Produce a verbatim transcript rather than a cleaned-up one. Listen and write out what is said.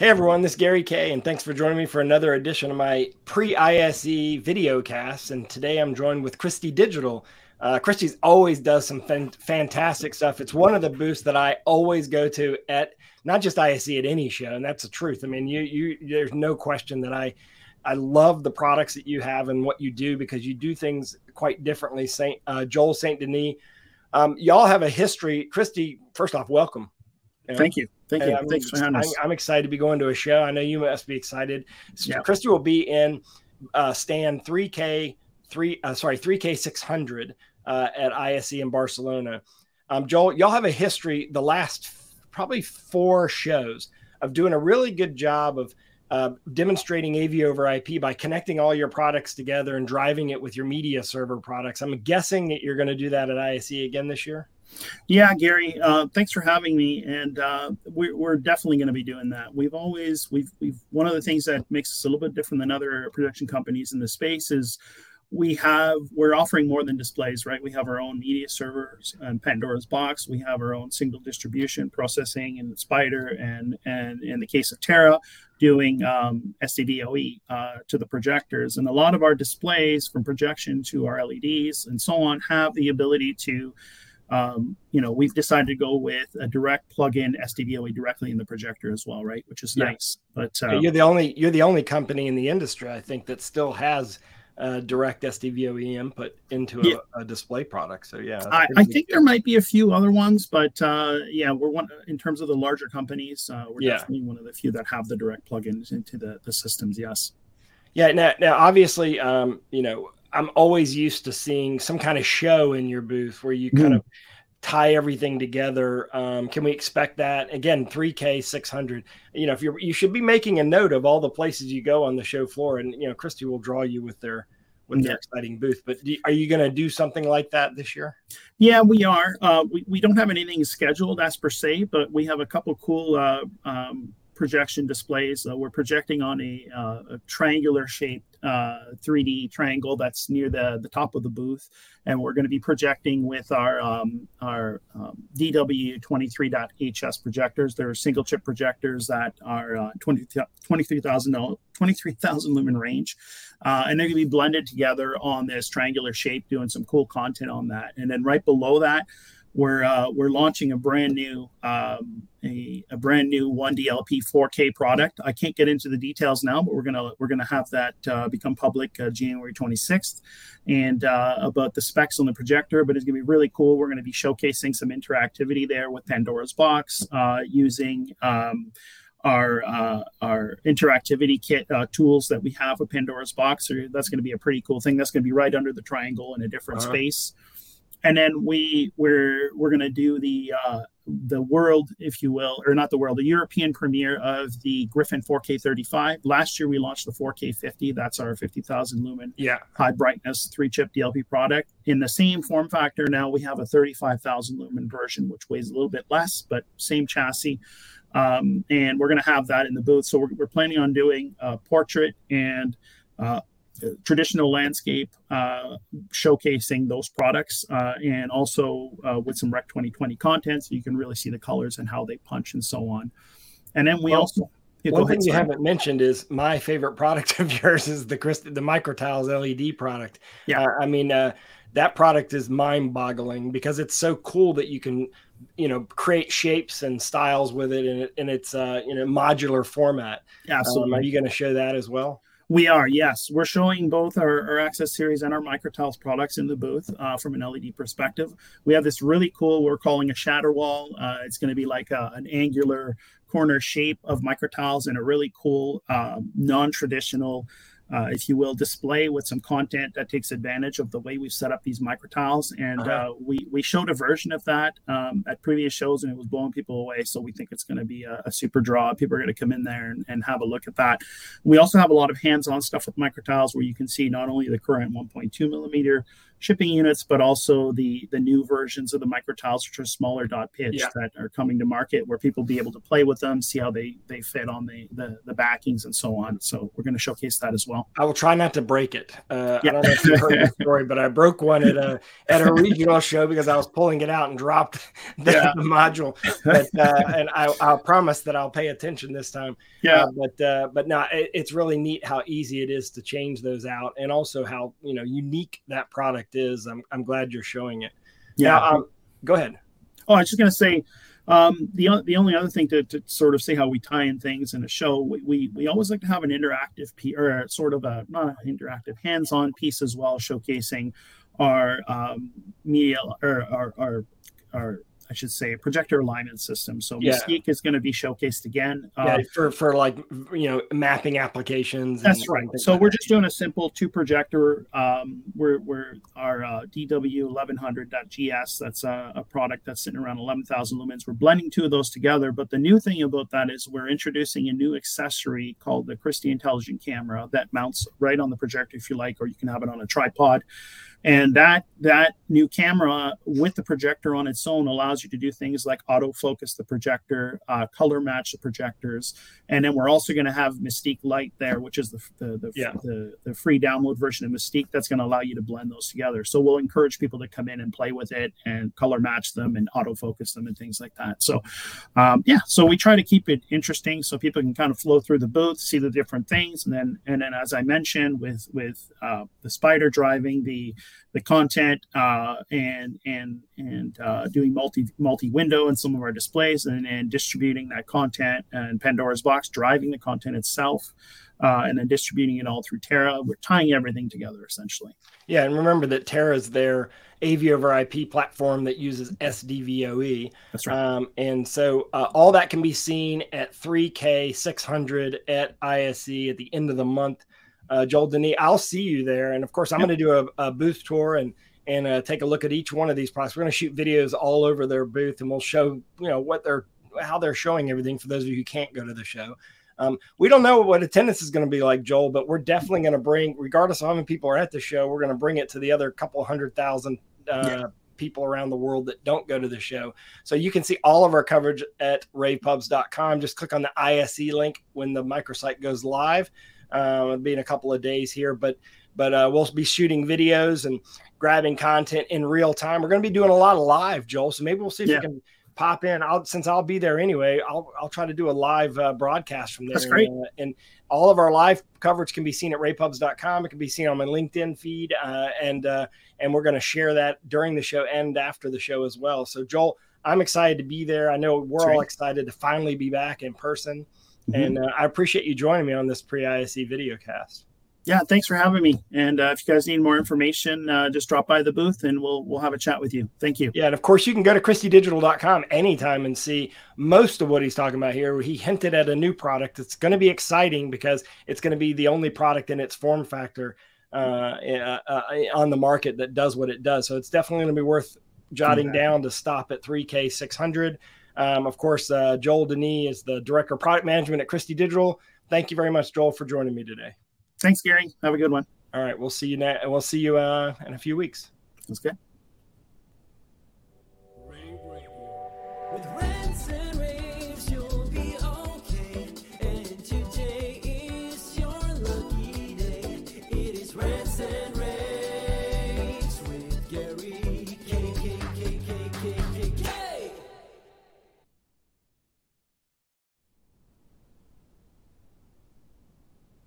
Hey everyone, this is Gary Kay, and thanks for joining me for another edition of my pre-I S E video cast. And today I'm joined with Christie Digital. Uh, Christie's always does some fan- fantastic stuff. It's one of the booths that I always go to at not just I S E, at any show, and that's the truth. I mean, you you there's no question that I I love the products that you have and what you do, because you do things quite differently. Saint uh, Joel Saint-Denis, um, y'all have a history. Christie, first off, welcome. You know? Thank you. Thank you. I'm, Thanks for having us. I'm excited to be going to a show. I know you must be excited. So yeah. Christie will be in uh, stand three K three, uh, sorry, three K six hundred uh, at I S E in Barcelona. Um, Joel, y'all have a history the last f- probably four shows of doing a really good job of uh, demonstrating A V over I P by connecting all your products together and driving it with your media server products. I'm guessing that you're going to do that at I S E again this year. Yeah, Gary, uh, thanks for having me. And uh, we, we're definitely going to be doing that. We've always we've we've one of the things that makes us a little bit different than other production companies in the space is we have we're offering more than displays, right? We have our own media servers and Pandora's Box. We have our own single distribution processing and Spider, and and in the case of Terra, doing um, S D V O E uh, to the projectors. And a lot of our displays, from projection to our L E Ds and so on, have the ability to Um, you know, we've decided to go with a direct plug-in S D V O E directly in the projector as well, right? Which is yeah. nice. But um, you're the only you're the only company in the industry, I think, that still has uh, direct S D V O E input into a, yeah. a display product. So yeah, I, I think there might be a few other ones, but uh, yeah, we're one in terms of the larger companies. Uh, we're yeah. definitely one of the few that have the direct plug-ins into the, the systems. Yes. Yeah. Now, now obviously, um, you know. I'm always used to seeing some kind of show in your booth where you kind mm. of tie everything together. Um, can we expect that again? three K six hundred. You know, if you're, you should be making a note of all the places you go on the show floor, and you know, Christie will draw you with their with yeah. their exciting booth. But do, are you going to do something like that this year? Yeah, we are. Uh, we we don't have anything scheduled as per se, but we have a couple cool. Uh, um, projection displays. Uh, we're projecting on a, uh, a triangular shaped uh, three D triangle that's near the, the top of the booth. And we're going to be projecting with our um, our um, D W twenty-three dot H S projectors. They're single chip projectors that are uh, twenty-three thousand lumen range. Uh, and they're going to be blended together on this triangular shape, doing some cool content on that. And then right below that, We're uh, we're launching a brand new um, a, a brand new one D L P four K product. I can't get into the details now, but we're gonna we're gonna have that uh, become public uh, January twenty-sixth, and uh, about the specs on the projector. But it's gonna be really cool. We're gonna be showcasing some interactivity there with Pandora's Box uh, using. Um, Our uh, our interactivity kit uh, tools that we have with Pandora's Box. Or that's going to be a pretty cool thing. That's going to be right under the triangle in a different uh-huh. space. And then we we're we're going to do the uh, the world, if you will, or not the world, the European premiere of the Griffyn four K thirty-five. Last year we launched the four K fifty. That's our fifty thousand lumen yeah. high brightness three chip D L P product in the same form factor. Now we have a thirty-five thousand lumen version, which weighs a little bit less, but same chassis. Um, and we're going to have that in the booth. So we're, we're planning on doing a portrait and uh, traditional landscape, uh, showcasing those products, uh, and also uh, with some Rec twenty twenty content, so you can really see the colors and how they punch and so on. And then we well, also one thing you haven't mentioned is my favorite product of yours is the Christi- the MicroTiles L E D product. Yeah, uh, I mean. Uh, That product is mind-boggling because it's so cool that you can, you know, create shapes and styles with it, and, it, and it's uh, in a modular format. Absolutely. Um, are you going to show that as well? We are, yes. We're showing both our, our Access Series and our MicroTiles products in the booth uh, from an L E D perspective. We have this really cool, we're calling a shatter wall. Uh, it's going to be like a, an angular corner shape of MicroTiles and a really cool, uh, non-traditional, Uh, if you will, display with some content that takes advantage of the way we've set up these MicroTiles. And uh-huh. uh, we we showed a version of that um, at previous shows, and it was blowing people away. So we think it's going to be a, a super draw. People are going to come in there and, and have a look at that. We also have a lot of hands-on stuff with MicroTiles, where you can see not only the current one point two millimeter shipping units, but also the the new versions of the MicroTiles, which are smaller dot pitch yeah. that are coming to market, where people will be able to play with them, see how they they fit on the the, the backings and so on. So we're going to showcase that as well. I will try not to break it. Uh, yeah. I don't know if you heard the story, but I broke one at a at a regional show because I was pulling it out and dropped the, yeah. the module. But, uh, and I, I'll promise that I'll pay attention this time. Yeah. Uh, but uh, but no, it, it's really neat how easy it is to change those out, and also how you know unique that product is. I'm I'm glad you're showing it. Yeah. Now, um, go ahead. Oh, I was just going to say, um, the the only other thing to, to sort of say how we tie in things in a show, we we, we always like to have an interactive piece, or sort of a not an interactive, hands-on piece as well, showcasing our um, media or our our our I should say projector alignment system. So yeah. Mystique is going to be showcased again yeah, um, for, for like, you know, mapping applications. That's and, right. And so like we're that. just doing a simple two projector. Um, we're, we're our uh, D W eleven hundred dot G S. That's a, a product that's sitting around eleven thousand lumens. We're blending two of those together. But the new thing about that is we're introducing a new accessory called the Christie Intelligent Camera that mounts right on the projector if you like, or you can have it on a tripod. And that that new camera with the projector on its own allows you to do things like autofocus the projector, uh, color match the projectors. And then we're also going to have Mystique Lite there, which is the the the, yeah. the the free download version of Mystique that's going to allow you to blend those together. So we'll encourage people to come in and play with it and color match them and autofocus them and things like that. So, um, yeah, so we try to keep it interesting so people can kind of flow through the booth, see the different things. And then, and then as I mentioned, with, with uh, the Spider driving the the content uh, and and and uh, doing multi multi window in some of our displays, and, and distributing that content, and Pandora's Box driving the content itself, uh, and then distributing it all through Terra. We're tying everything together essentially. Yeah, and remember that Terra is their A V over I P platform that uses S D V O E. That's right. Um, and so uh, all that can be seen at three K six hundred at I S E at the end of the month. Uh, Joel St-Denis, I'll see you there. And of course, I'm yep. going to do a, a booth tour and and uh, take a look at each one of these products. We're going to shoot videos all over their booth, and we'll show you know what they're how they're showing everything for those of you who can't go to the show. Um, we don't know what attendance is going to be like, Joel, but we're definitely going to bring, regardless of how many people are at the show, we're going to bring it to the other couple hundred thousand uh, yeah. people around the world that don't go to the show. So you can see all of our coverage at rave pubs dot com. Just click on the I S E link when the microsite goes live. Uh, it'll be in a couple of days here, but but uh, we'll be shooting videos and grabbing content in real time. We're going to be doing a lot of live, Joel. So maybe we'll see if yeah. we can pop in. I'll, since I'll be there anyway, I'll I'll try to do a live uh, broadcast from there. That's great. And, uh, and all of our live coverage can be seen at ray pubs dot com. It can be seen on my LinkedIn feed, uh, and uh, and we're going to share that during the show and after the show as well. So Joel, I'm excited to be there. I know we're That's all right. excited to finally be back in person. And uh, I appreciate you joining me on this pre-I S E video cast. Yeah, thanks for having me. And uh, if you guys need more information, uh, just drop by the booth and we'll we'll have a chat with you. Thank you. Yeah, and of course, you can go to christie digital dot com anytime and see most of what he's talking about here. He hinted at a new product. It's going to be exciting because it's going to be the only product in its form factor uh, uh, uh, on the market that does what it does. So it's definitely going to be worth jotting yeah. down to stop at three K six hundred. Um, of course, uh, Joel St-Denis is the Director of Product Management at Christie Digital. Thank you very much, Joel, for joining me today. Thanks, Gary. Have a good one. All right. We'll see you, na- we'll see you uh, in a few weeks. That's good.